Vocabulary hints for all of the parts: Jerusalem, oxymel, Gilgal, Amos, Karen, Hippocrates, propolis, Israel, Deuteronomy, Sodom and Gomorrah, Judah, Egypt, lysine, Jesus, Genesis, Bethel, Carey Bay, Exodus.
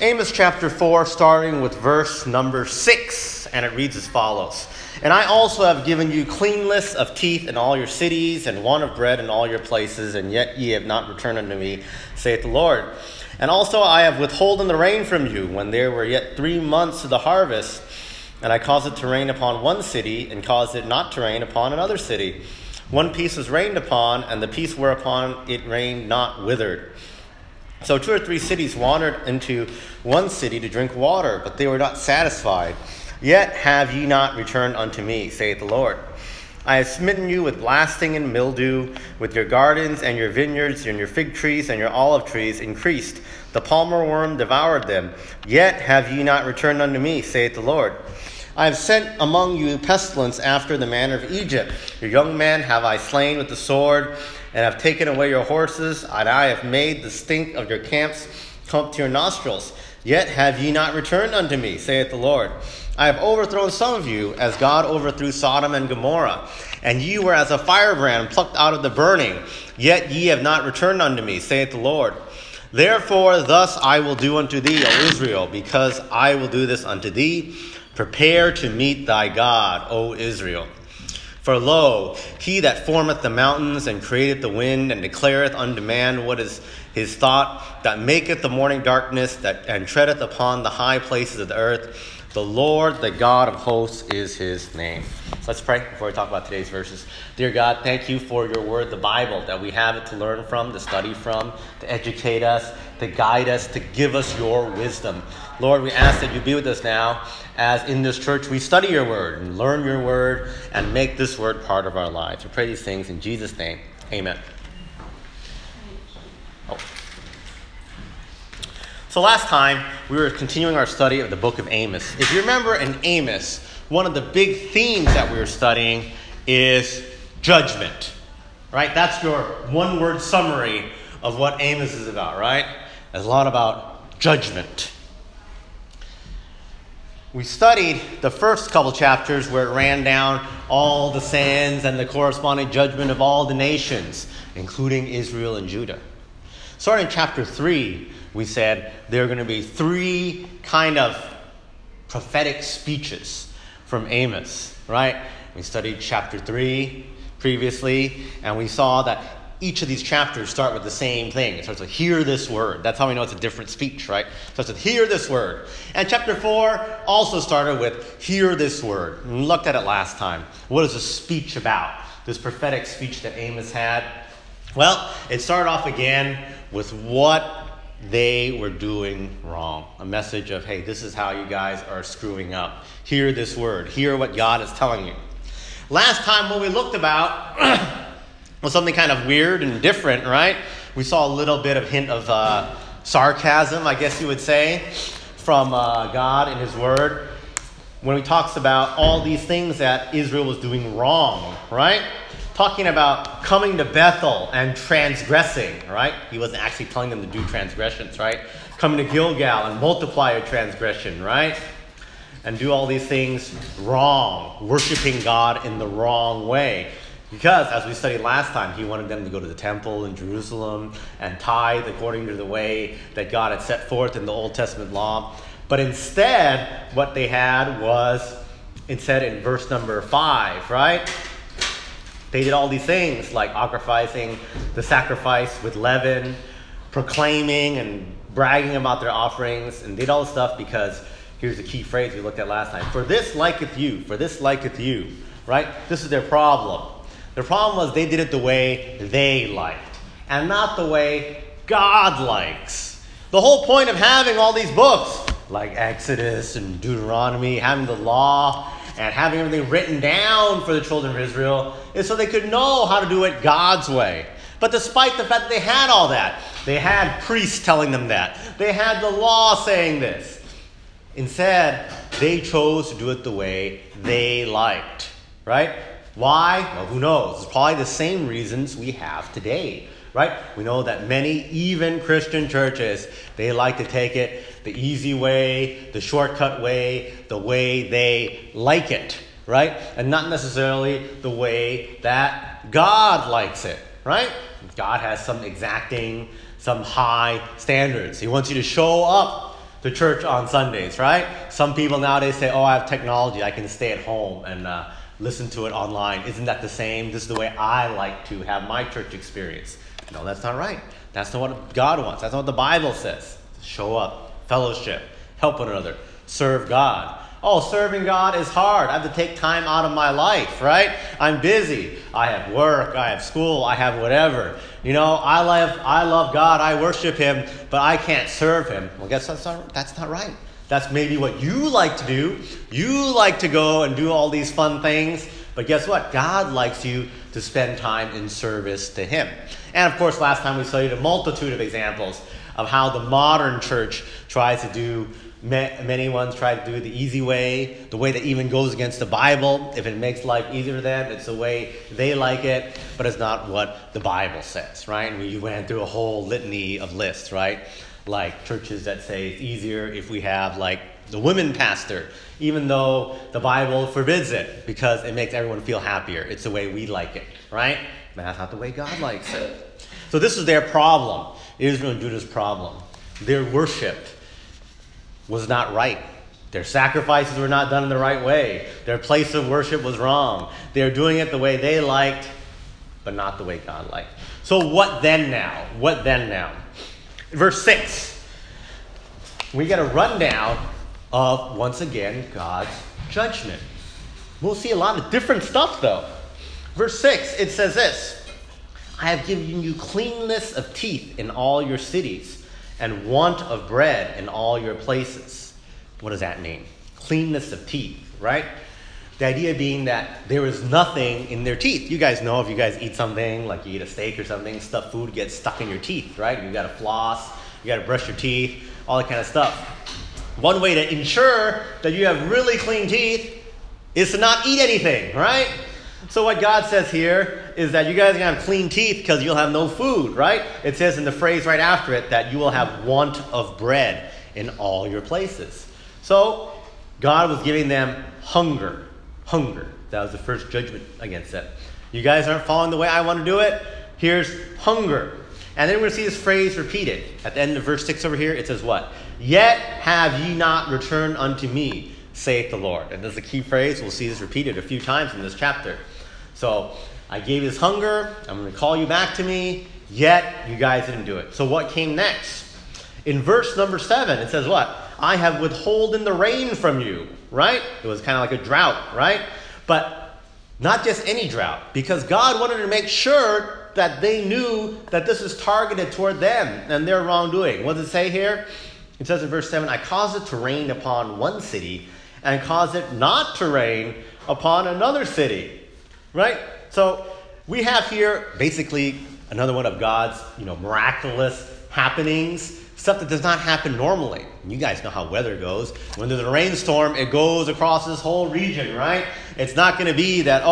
Amos chapter 4, starting with verse number 6, and it reads as follows. And I also have given you cleanness of teeth in all your cities, and want of bread in all your places, and yet ye have not returned unto me, saith the Lord. And also I have withholden the rain from you, when there were yet 3 months to the harvest, and I caused it to rain upon one city, and caused it not to rain upon another city. One piece was rained upon, and the piece whereupon it rained not withered. So 2 or 3 cities wandered into one city to drink water, but they were not satisfied. Yet have ye not returned unto me, saith the Lord. I have smitten you with blasting and mildew, with your gardens and your vineyards, and your fig trees and your olive trees increased. The palmer worm devoured them. Yet have ye not returned unto me, saith the Lord. I have sent among you pestilence after the manner of Egypt. Your young men have I slain with the sword, and have taken away your horses, and I have made the stink of your camps come to your nostrils. Yet have ye not returned unto me, saith the Lord. I have overthrown some of you, as God overthrew Sodom and Gomorrah. And ye were as a firebrand plucked out of the burning. Yet ye have not returned unto me, saith the Lord. Therefore thus I will do unto thee, O Israel, because I will do this unto thee. Prepare to meet thy God, O Israel. For lo, he that formeth the mountains, and createth the wind, and declareth unto man what is his thought, that maketh the morning darkness, and treadeth upon the high places of the earth, the Lord, the God of hosts, is his name. So let's pray before we talk about today's verses. Dear God, thank you for your word, the Bible, that we have it to learn from, to study from, to educate us, to guide us, to give us your wisdom. Lord, we ask that you be with us now as in this church we study your word and learn your word and make this word part of our lives. We pray these things in Jesus' name. Amen. So last time, we were continuing our study of the book of Amos. If you remember in Amos, one of the big themes that we were studying is judgment, right? That's your one-word summary of what Amos is about, right? It's a lot about judgment. We studied the first couple chapters where it ran down all the sands and the corresponding judgment of all the nations, including Israel and Judah. Starting in chapter 3, we said there are going to be 3 kind of prophetic speeches from Amos, right? We studied chapter 3 previously, and we saw that each of these chapters start with the same thing. It starts with, hear this word. That's how we know it's a different speech, right? It starts with, hear this word. And chapter 4 also started with, hear this word. And we looked at it last time. What is this speech about? This prophetic speech that Amos had? Well, it started off again with what they were doing wrong. A message of, hey, this is how you guys are screwing up. Hear this word. Hear what God is telling you. Last time what we looked about was something kind of weird and different, right? We saw a little bit of hint of sarcasm, I guess you would say, from God in his word when he talks about all these things that Israel was doing wrong, right? Talking about coming to Bethel and transgressing, right? He wasn't actually telling them to do transgressions, right? Coming to Gilgal and multiply a transgression, right? And do all these things wrong, worshiping God in the wrong way. Because, as we studied last time, he wanted them to go to the temple in Jerusalem and tithe according to the way that God had set forth in the Old Testament law. But instead, what they had was, it said in verse number 5, right? They did all these things like sacrificing the sacrifice with leaven, proclaiming and bragging about their offerings, and did all this stuff because, here's the key phrase we looked at last time, for this liketh you, right? This is their problem. Their problem was they did it the way they liked and not the way God likes. The whole point of having all these books like Exodus and Deuteronomy, having the law, and having everything written down for the children of Israel is so they could know how to do it God's way. But despite the fact that they had all that, they had priests telling them that, they had the law saying this, instead, they chose to do it the way they liked, right? Why? Well, who knows? It's probably the same reasons we have today, right? We know that many, even Christian churches, they like to take it the easy way, the shortcut way, the way they like it, right? And not necessarily the way that God likes it, right? God has some exacting, some high standards. He wants you to show up to church on Sundays, right? Some people nowadays say, I have technology. I can stay at home and listen to it online. Isn't that the same? This is the way I like to have my church experience. No, that's not right. That's not what God wants. That's not what the Bible says. Show up, fellowship, help one another, serve God. Serving God is hard. I have to take time out of my life, right? I'm busy. I have work. I have school. I have whatever. I love God. I worship Him, but I can't serve Him. Well, guess what? That's not right. That's maybe what you like to do. You like to go and do all these fun things, but guess what? God likes you to spend time in service to Him. And of course, last time we studied a multitude of examples of how the modern church tries to do. Many ones try to do the easy way, the way that even goes against the Bible. If it makes life easier for them, it's the way they like it, but it's not what the Bible says, right? And we went through a whole litany of lists, right? Like churches that say it's easier if we have like the women pastor, even though the Bible forbids it because it makes everyone feel happier. It's the way we like it, right? But that's not the way God likes it. So this is their problem, Israel and Judah's problem. Their worship was not right. Their sacrifices were not done in the right way. Their place of worship was wrong. They were doing it the way they liked, but not the way God liked. So what then now? What then now? Verse 6. We get a rundown of, once again, God's judgment. We'll see a lot of different stuff, though. Verse 6, it says this. I have given you cleanness of teeth in all your cities, and want of bread in all your places. What does that mean? Cleanness of teeth, right? The idea being that there is nothing in their teeth. You guys know if you guys eat something, like you eat a steak or something, stuffed food gets stuck in your teeth, right? You gotta floss, you gotta brush your teeth, all that kind of stuff. One way to ensure that you have really clean teeth is to not eat anything, right? So what God says here is that you guys are going to have clean teeth because you'll have no food, right? It says in the phrase right after it that you will have want of bread in all your places. So God was giving them hunger. Hunger. That was the first judgment against them. You guys aren't following the way I want to do it. Here's hunger. And then we're going to see this phrase repeated. At the end of verse 6 over here, it says what? Yet have ye not returned unto me, saith the Lord. And this is a key phrase. We'll see this repeated a few times in this chapter. So I gave this hunger. I'm going to call you back to me. Yet you guys didn't do it. So what came next? In verse number 7, it says what? I have withholden the rain from you, right? It was kind of like a drought, right? But not just any drought, because God wanted to make sure that they knew that this is targeted toward them and their wrongdoing. What does it say here? It says in verse 7, I caused it to rain upon one city and caused it not to rain upon another city, right? So we have here basically another one of God's, miraculous happenings, stuff that does not happen normally. You guys know how weather goes. When there's a rainstorm, it goes across this whole region, right? It's not going to be that,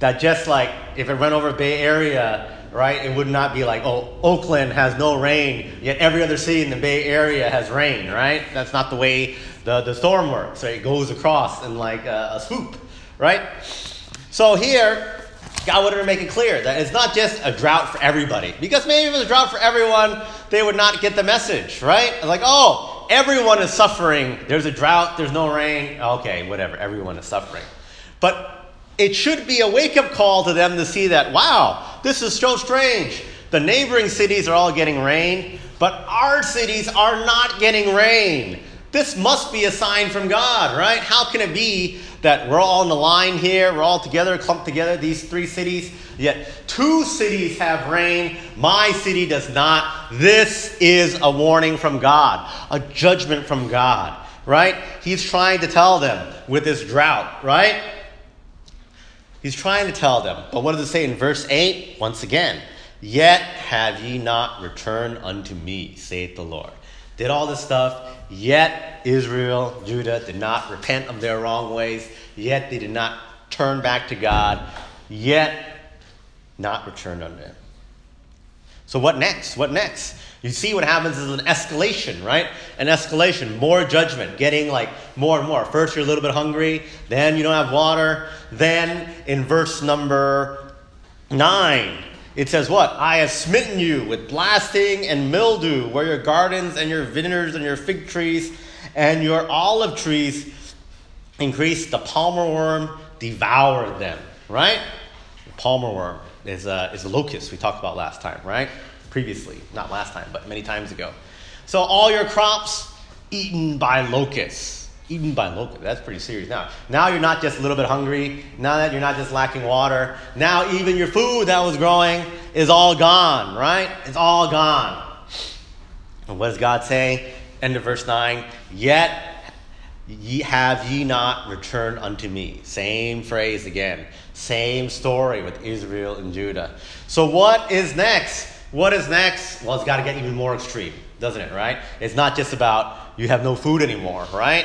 that just like if it went over Bay Area, right? It would not be like, Oakland has no rain, yet every other city in the Bay Area has rain, right? That's not the way the storm works. So it goes across in like a swoop, right? So here, God wanted to make it clear that it's not just a drought for everybody. Because maybe if it was a drought for everyone, they would not get the message, right? Like, everyone is suffering. There's a drought. There's no rain. Okay, whatever. Everyone is suffering. But it should be a wake-up call to them to see that, wow, this is so strange. The neighboring cities are all getting rain, but our cities are not getting rain. This must be a sign from God, right? How can it be that we're all on the line here, we're all together, clumped together, these three cities, yet two cities have rain, my city does not. This is a warning from God, a judgment from God, right? He's trying to tell them with this drought, right? He's trying to tell them. But what does it say in verse 8? Once again, yet have ye not returned unto me, saith the Lord. Did all this stuff, yet Israel, Judah did not repent of their wrong ways, yet they did not turn back to God, yet not returned unto Him. So what next? What next? You see what happens is an escalation, right? An escalation, more judgment, getting like more and more. First you're a little bit hungry, then you don't have water, then in verse number 9, It says what? I have smitten you with blasting and mildew where your gardens and your vineyards and your fig trees and your olive trees increased. The palmer worm devoured them, right? The palmer worm is a locust we talked about last time, right? Previously, not last time, but many times ago. So all your crops eaten by locusts. Eaten by locusts. That's pretty serious now. Now you're not just a little bit hungry. Now that you're not just lacking water. Now even your food that was growing is all gone, right? It's all gone. And what does God say? End of verse 9. Yet have ye not returned unto me. Same phrase again. Same story with Israel and Judah. So what is next? What is next? Well, it's got to get even more extreme, doesn't it, right? It's not just about you have no food anymore, right?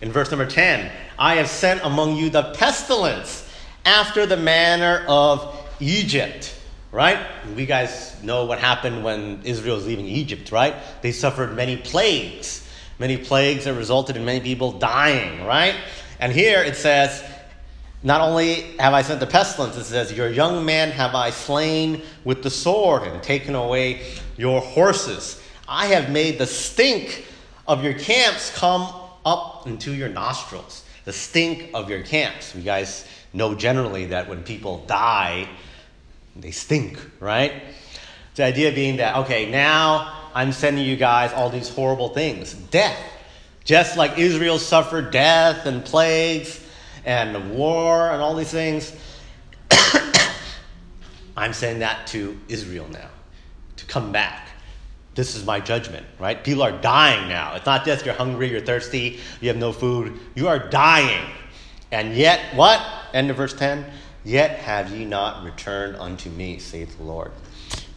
In verse number 10, I have sent among you the pestilence after the manner of Egypt, right? We guys know what happened when Israel was leaving Egypt, right? They suffered many plagues that resulted in many people dying, right? And here it says, not only have I sent the pestilence, it says, your young men have I slain with the sword and taken away your horses. I have made the stink of your camps come up into your nostrils. The stink of your camps. You guys know generally that when people die, they stink, right? The idea being that, okay, now I'm sending you guys all these horrible things. Death. Just like Israel suffered death and plagues and war and all these things. I'm saying that to Israel now, to come back. This is my judgment, right? People are dying now. It's not just you're hungry, you're thirsty, you have no food. You are dying. And yet, what? End of verse 10. Yet have ye not returned unto me, saith the Lord.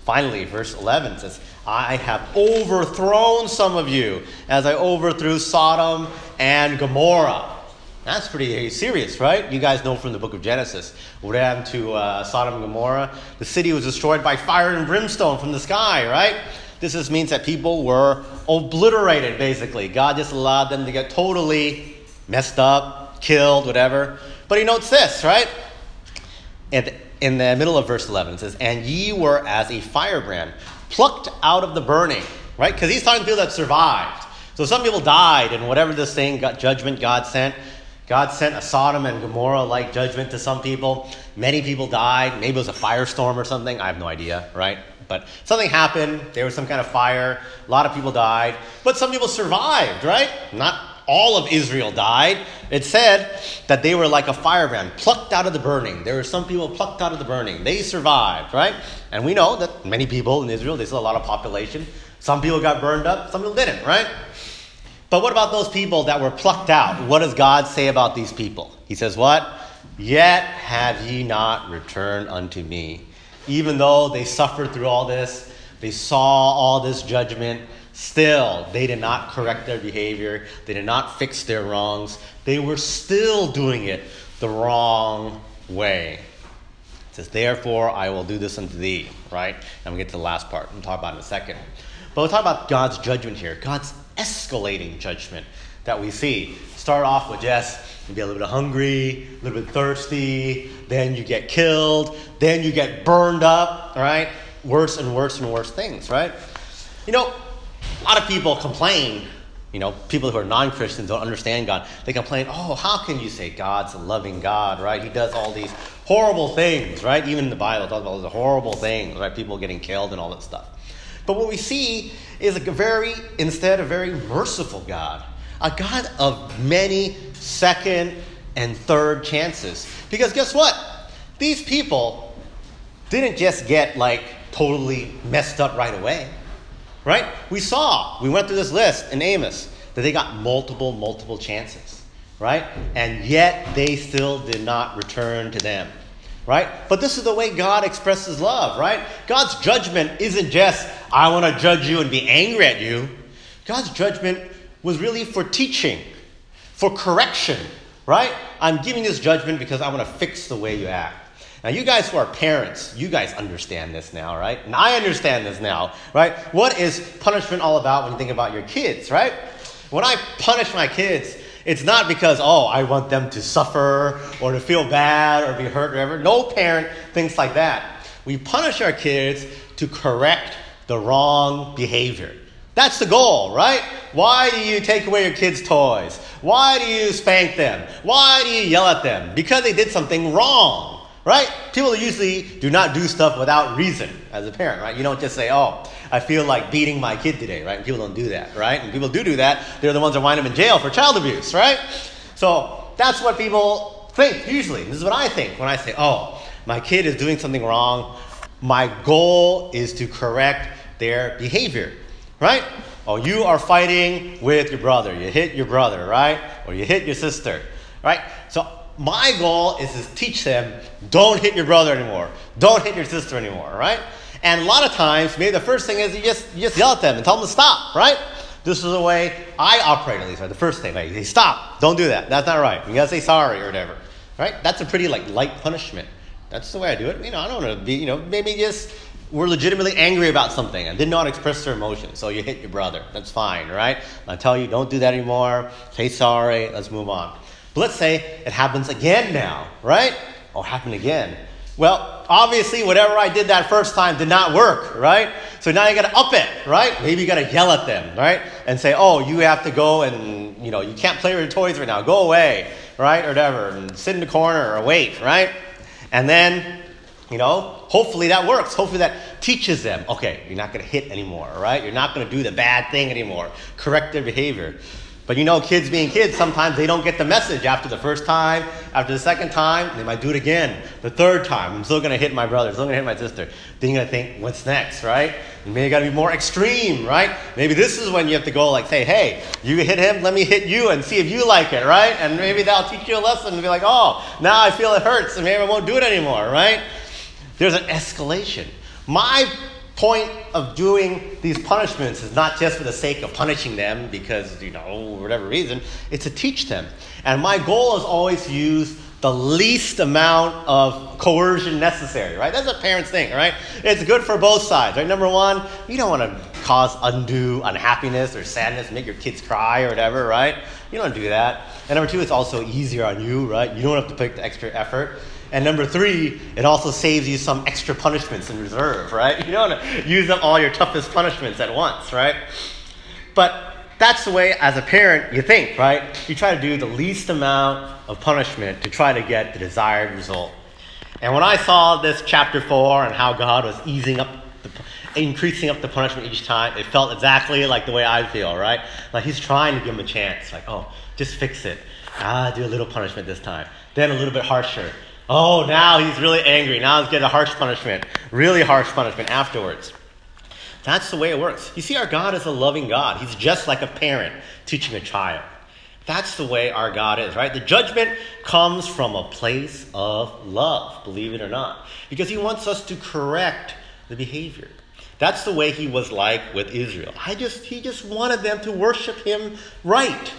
Finally, verse 11 says, I have overthrown some of you as I overthrew Sodom and Gomorrah. That's pretty serious, right? You guys know from the book of Genesis what happened to Sodom and Gomorrah. The city was destroyed by fire and brimstone from the sky, right? This just means that people were obliterated, basically. God just allowed them to get totally messed up, killed, whatever. But he notes this, right? And in the middle of verse 11, it says, and ye were as a firebrand, plucked out of the burning, right? Because he's talking to people that survived. So some people died, and whatever this thing, judgment God sent, God sent a Sodom and Gomorrah-like judgment to some people. Many people died. Maybe it was a firestorm or something. I have no idea, right? But something happened. There was some kind of fire. A lot of people died. But some people survived, right? Not all of Israel died. It said that they were like a firebrand, plucked out of the burning. There were some people plucked out of the burning. They survived, right? And we know that many people in Israel, there's still a lot of population. Some people got burned up. Some people didn't, right? But what about those people that were plucked out? What does God say about these people? He says what? Yet have ye not returned unto me. Even though they suffered through all this, they saw all this judgment, still they did not correct their behavior. They did not fix their wrongs. They were still doing it the wrong way. It says, therefore I will do this unto thee, right? And we get to the last part. We'll talk about it in a second. But we'll talk about God's judgment here. God's escalating judgment that we see. Start off with just you be a little bit hungry, a little bit thirsty, then you get killed, then you get burned up, right? Worse and worse and worse things, right? You know, a lot of people complain, you know, people who are non-Christians don't understand God. They complain, oh, how can you say God's a loving God, right? He does all these horrible things, right? Even in the Bible, it talks about all the horrible things, right? People getting killed and all that stuff. But what we see is a very merciful God, a God of many second and third chances. Because guess what? These people didn't just get like totally messed up right away, right? We went through this list in Amos that they got multiple chances, right? And yet they still did not return to them, right? But this is the way God expresses love, right? God's judgment isn't just, I want to judge you and be angry at you. God's judgment was really for teaching, for correction, right? I'm giving this judgment because I want to fix the way you act. Now, you guys who are parents, you guys understand this now, right? And I understand this now, right? What is punishment all about when you think about your kids, right? When I punish my kids, it's not because, oh, I want them to suffer or to feel bad or be hurt or whatever. No parent thinks like that. We punish our kids to correct the wrong behavior. That's the goal, right? Why do you take away your kids' toys? Why do you spank them? Why do you yell at them? Because they did something wrong, right? People usually do not do stuff without reason as a parent, right? You don't just say, oh, I feel like beating my kid today, right? And people don't do that, right? And people do that. They're the ones that wind up in jail for child abuse, right? So that's what people think usually. This is what I think when I say, oh, my kid is doing something wrong. My goal is to correct their behavior. Right? Oh, you are fighting with your brother. You hit your brother, right? Or you hit your sister, right? So my goal is to teach them, don't hit your brother anymore. Don't hit your sister anymore, right? And a lot of times, maybe the first thing is you just yell at them and tell them to stop, right? This is the way I operate, at least, right? The first thing, like, hey, stop. Don't do that. That's not right. You gotta say sorry or whatever, right? That's a pretty light punishment. That's the way I do it. You know, I don't want to be, you know, maybe just... we're legitimately angry about something and did not express their emotions. So you hit your brother. That's fine, right? I tell you, don't do that anymore. Say sorry. Let's move on. But let's say it happens again now, right? Oh, happened again. Well, obviously, whatever I did that first time did not work, right? So now you got to up it, right? Maybe you got to yell at them, right? And say, oh, you have to go and, you know, you can't play with your toys right now. Go away, right? Or whatever. And sit in the corner or wait, right? And then... you know, hopefully that works. Hopefully that teaches them, okay, you're not going to hit anymore, right? You're not going to do the bad thing anymore. Correct their behavior. But you know, kids being kids, sometimes they don't get the message after the first time, after the second time, they might do it again. The third time, I'm still going to hit my brother, I'm still going to hit my sister. Then you're going to think, what's next, right? And maybe you got to be more extreme, right? Maybe this is when you have to go like, say, hey, you hit him, let me hit you and see if you like it, right? And maybe that'll teach you a lesson and be like, oh, now I feel it hurts and maybe I won't do it anymore, right? There's an escalation. My point of doing these punishments is not just for the sake of punishing them because, you know, whatever reason. It's to teach them. And my goal is always to use the least amount of coercion necessary, right? That's a parent's thing, right? It's good for both sides, right? Number one, you don't want to cause undue unhappiness or sadness, make your kids cry or whatever, right? You don't do that. And number two, it's also easier on you, right? You don't have to put the extra effort. And number three, it also saves you some extra punishments in reserve, right? You don't want to use up all your toughest punishments at once, right? But that's the way, as a parent, you think, right? You try to do the least amount of punishment to try to get the desired result. And when I saw this chapter 4 and how God was increasing up the punishment each time, it felt exactly like the way I feel, right? Like he's trying to give him a chance. Like, oh, just fix it. Do a little punishment this time. Then a little bit harsher. Oh, now he's really angry. Now he's getting a harsh punishment. Really harsh punishment afterwards. That's the way it works. You see, our God is a loving God. He's just like a parent teaching a child. That's the way our God is, right? The judgment comes from a place of love, believe it or not, because he wants us to correct the behavior. That's the way he was like with Israel. He just wanted them to worship him right.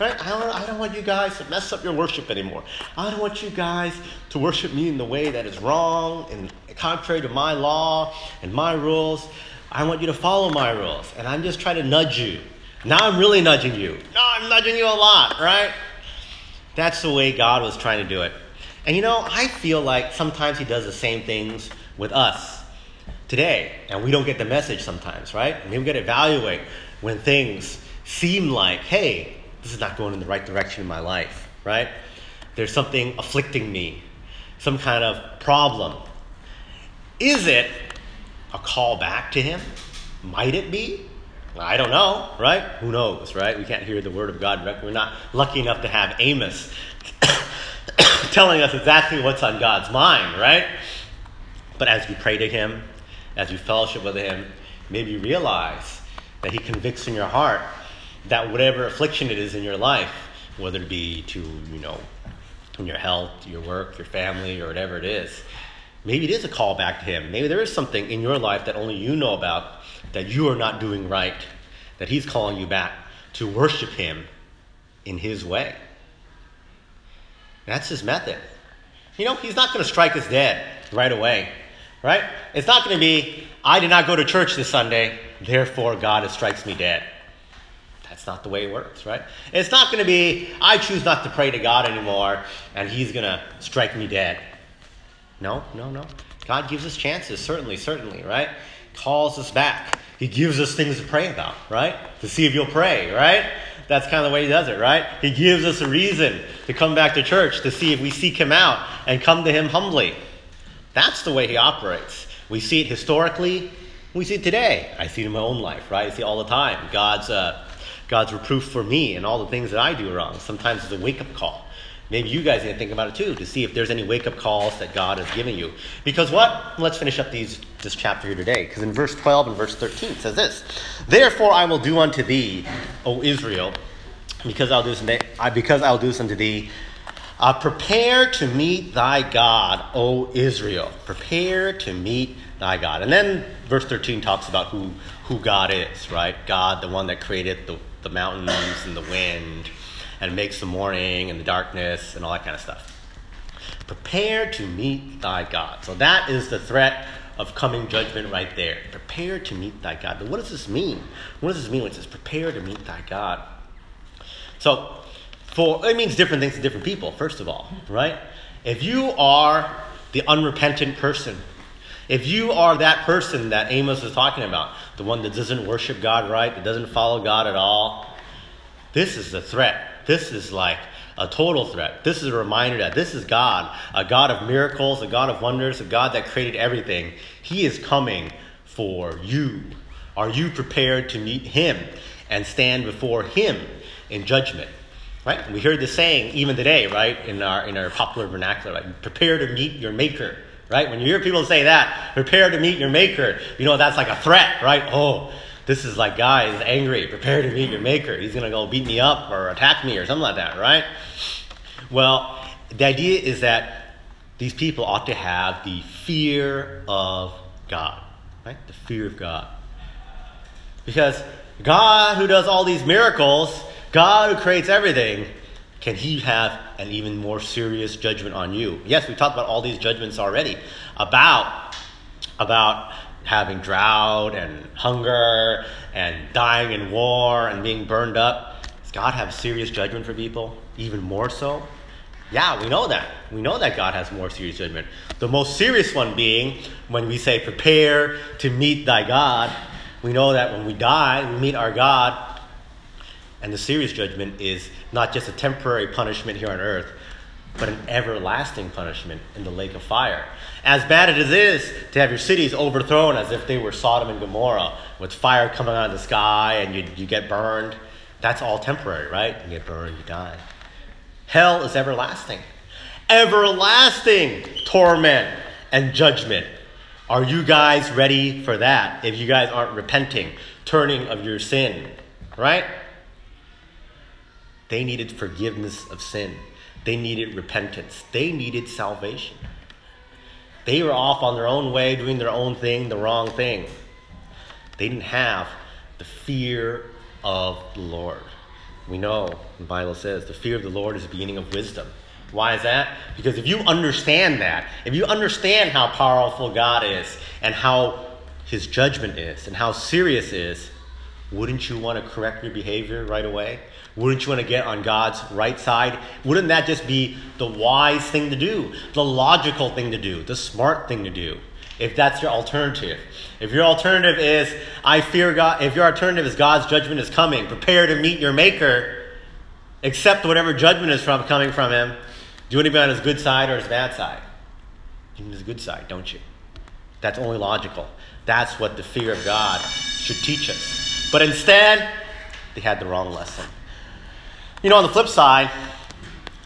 Right? I don't want you guys to mess up your worship anymore. I don't want you guys to worship me in the way that is wrong and contrary to my law and my rules. I want you to follow my rules. And I'm just trying to nudge you. Now I'm really nudging you. No, I'm nudging you a lot, right? That's the way God was trying to do it. And you know, I feel like sometimes he does the same things with us today. And we don't get the message sometimes, right? I mean, we've got to evaluate when things seem like, hey, this is not going in the right direction in my life, right? There's something afflicting me, some kind of problem. Is it a call back to him? Might it be? I don't know, right? Who knows, right? We can't hear the word of God. We're not lucky enough to have Amos telling us exactly what's on God's mind, right? But as we pray to him, as we fellowship with him, maybe you realize that he convicts in your heart that whatever affliction it is in your life, whether it be to, you know, in your health, your work, your family, or whatever it is, maybe it is a call back to him. Maybe there is something in your life that only you know about that you are not doing right, that he's calling you back to worship him in his way. That's his method. You know, he's not going to strike us dead right away, right? It's not going to be, I did not go to church this Sunday, therefore God strikes me dead. That's not the way it works, right? It's not going to be, I choose not to pray to God anymore, and he's going to strike me dead. No. God gives us chances, certainly, right? Calls us back. He gives us things to pray about, right? To see if you'll pray, right? That's kind of the way he does it, right? He gives us a reason to come back to church, to see if we seek him out and come to him humbly. That's the way he operates. We see it historically. We see it today. I see it in my own life, right? I see it all the time. God's reproof for me and all the things that I do wrong. Sometimes it's a wake-up call. Maybe you guys need to think about it too, to see if there's any wake-up calls that God has given you. Because what? Let's finish up this chapter here today. Because in verse 12 and verse 13 it says this: "Therefore I will do unto thee, O Israel, because I'll do this unto thee. Prepare to meet thy God, O Israel. Prepare to meet thy God." And then verse 13 talks about who God is, right? God, the one that created the mountains and the wind, and makes the morning and the darkness and all that kind of stuff. Prepare to meet thy God. So that is the threat of coming judgment right there. Prepare to meet thy God. But what does this mean? What does this mean when it says prepare to meet thy God? So it means different things to different people, first of all, right? If you are the unrepentant person, if you are that person that Amos was talking about, the one that doesn't worship God right, that doesn't follow God at all, this is the threat. This is like a total threat. This is a reminder that this is God, a God of miracles, a God of wonders, a God that created everything. He is coming for you. Are you prepared to meet him and stand before him in judgment? Right? We hear this saying even today, right, in our popular vernacular, right? Prepare to meet your maker, right? When you hear people say that, prepare to meet your maker, you know that's like a threat, right? Oh, this is like, guys, angry. Prepare to meet your maker. He's going to go beat me up or attack me or something like that, right? Well, the idea is that these people ought to have the fear of God, right? The fear of God. Because God who does all these miracles, God who creates everything, can he have an even more serious judgment on you? Yes, we talked about all these judgments already about having drought and hunger and dying in war and being burned up. Does God have serious judgment for people? Even more so? Yeah, we know that. We know that God has more serious judgment. The most serious one being when we say prepare to meet thy God. We know that when we die, we meet our God. And the serious judgment is not just a temporary punishment here on earth, but an everlasting punishment in the lake of fire. As bad as it is to have your cities overthrown as if they were Sodom and Gomorrah, with fire coming out of the sky and you get burned, that's all temporary, right? You get burned, you die. Hell is everlasting. Everlasting torment and judgment. Are you guys ready for that? If you guys aren't repenting, turning of your sin, right? They needed forgiveness of sin. They needed repentance. They needed salvation. They were off on their own way, doing their own thing, the wrong thing. They didn't have the fear of the Lord. We know, the Bible says, the fear of the Lord is the beginning of wisdom. Why is that? Because if you understand that, if you understand how powerful God is and how his judgment is and how serious it is, wouldn't you want to correct your behavior right away? Wouldn't you want to get on God's right side? Wouldn't that just be the wise thing to do, the logical thing to do, the smart thing to do, if that's your alternative? If your alternative is, I fear God, if your alternative is God's judgment is coming, prepare to meet your maker, accept whatever judgment is coming from him, do you want to be on his good side or his bad side? You're on his good side, don't you? That's only logical. That's what the fear of God should teach us. But instead, they had the wrong lesson. You know, on the flip side,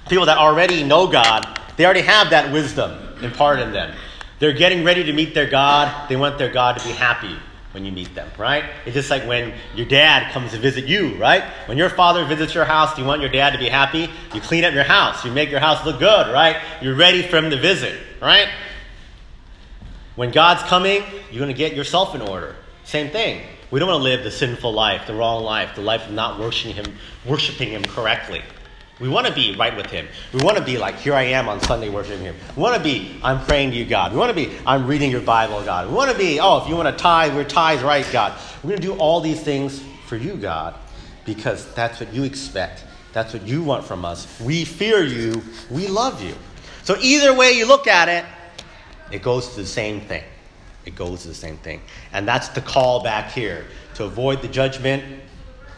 people that already know God, they already have that wisdom imparted in them. They're getting ready to meet their God. They want their God to be happy when you meet them, right? It's just like when your dad comes to visit you, right? When your father visits your house, do you want your dad to be happy? You clean up your house. You make your house look good, right? You're ready for him to visit, right? When God's coming, you're going to get yourself in order. Same thing. We don't want to live the sinful life, the wrong life, the life of not worshiping him correctly. We want to be right with him. We want to be like, here I am on Sunday worshiping him. We want to be, I'm praying to you, God. We want to be, I'm reading your Bible, God. We want to be, oh, if you want to tithe, we're tithe right, God. We're going to do all these things for you, God, because that's what you expect. That's what you want from us. We fear you. We love you. So either way you look at it, It goes to the same thing. It goes to the same thing. And that's the call back here. To avoid the judgment,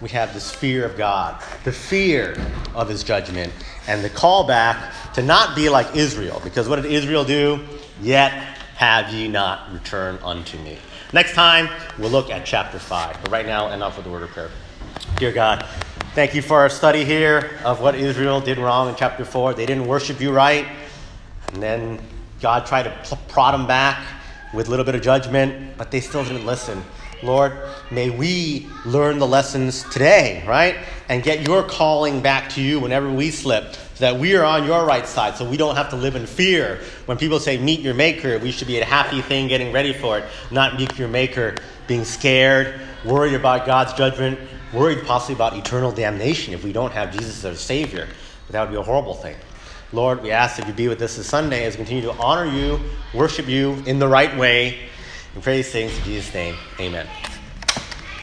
we have this fear of God, the fear of his judgment, and the call back to not be like Israel. Because what did Israel do? Yet have ye not returned unto me. Next time, we'll look at chapter 5. But right now, enough with the word of prayer. Dear God, thank you for our study here of what Israel did wrong in chapter 4. They didn't worship you right. And then God tried to prod them back with a little bit of judgment, but they still didn't listen. Lord, may we learn the lessons today, right? And get your calling back to you whenever we slip, so that we are on your right side, so we don't have to live in fear. When people say, meet your maker, we should be a happy thing getting ready for it, not meet your maker being scared, worried about God's judgment, worried possibly about eternal damnation if we don't have Jesus as our Savior. But that would be a horrible thing. Lord, we ask that you be with us this Sunday as we continue to honor you, worship you in the right way. We pray these things in Jesus' name. Amen.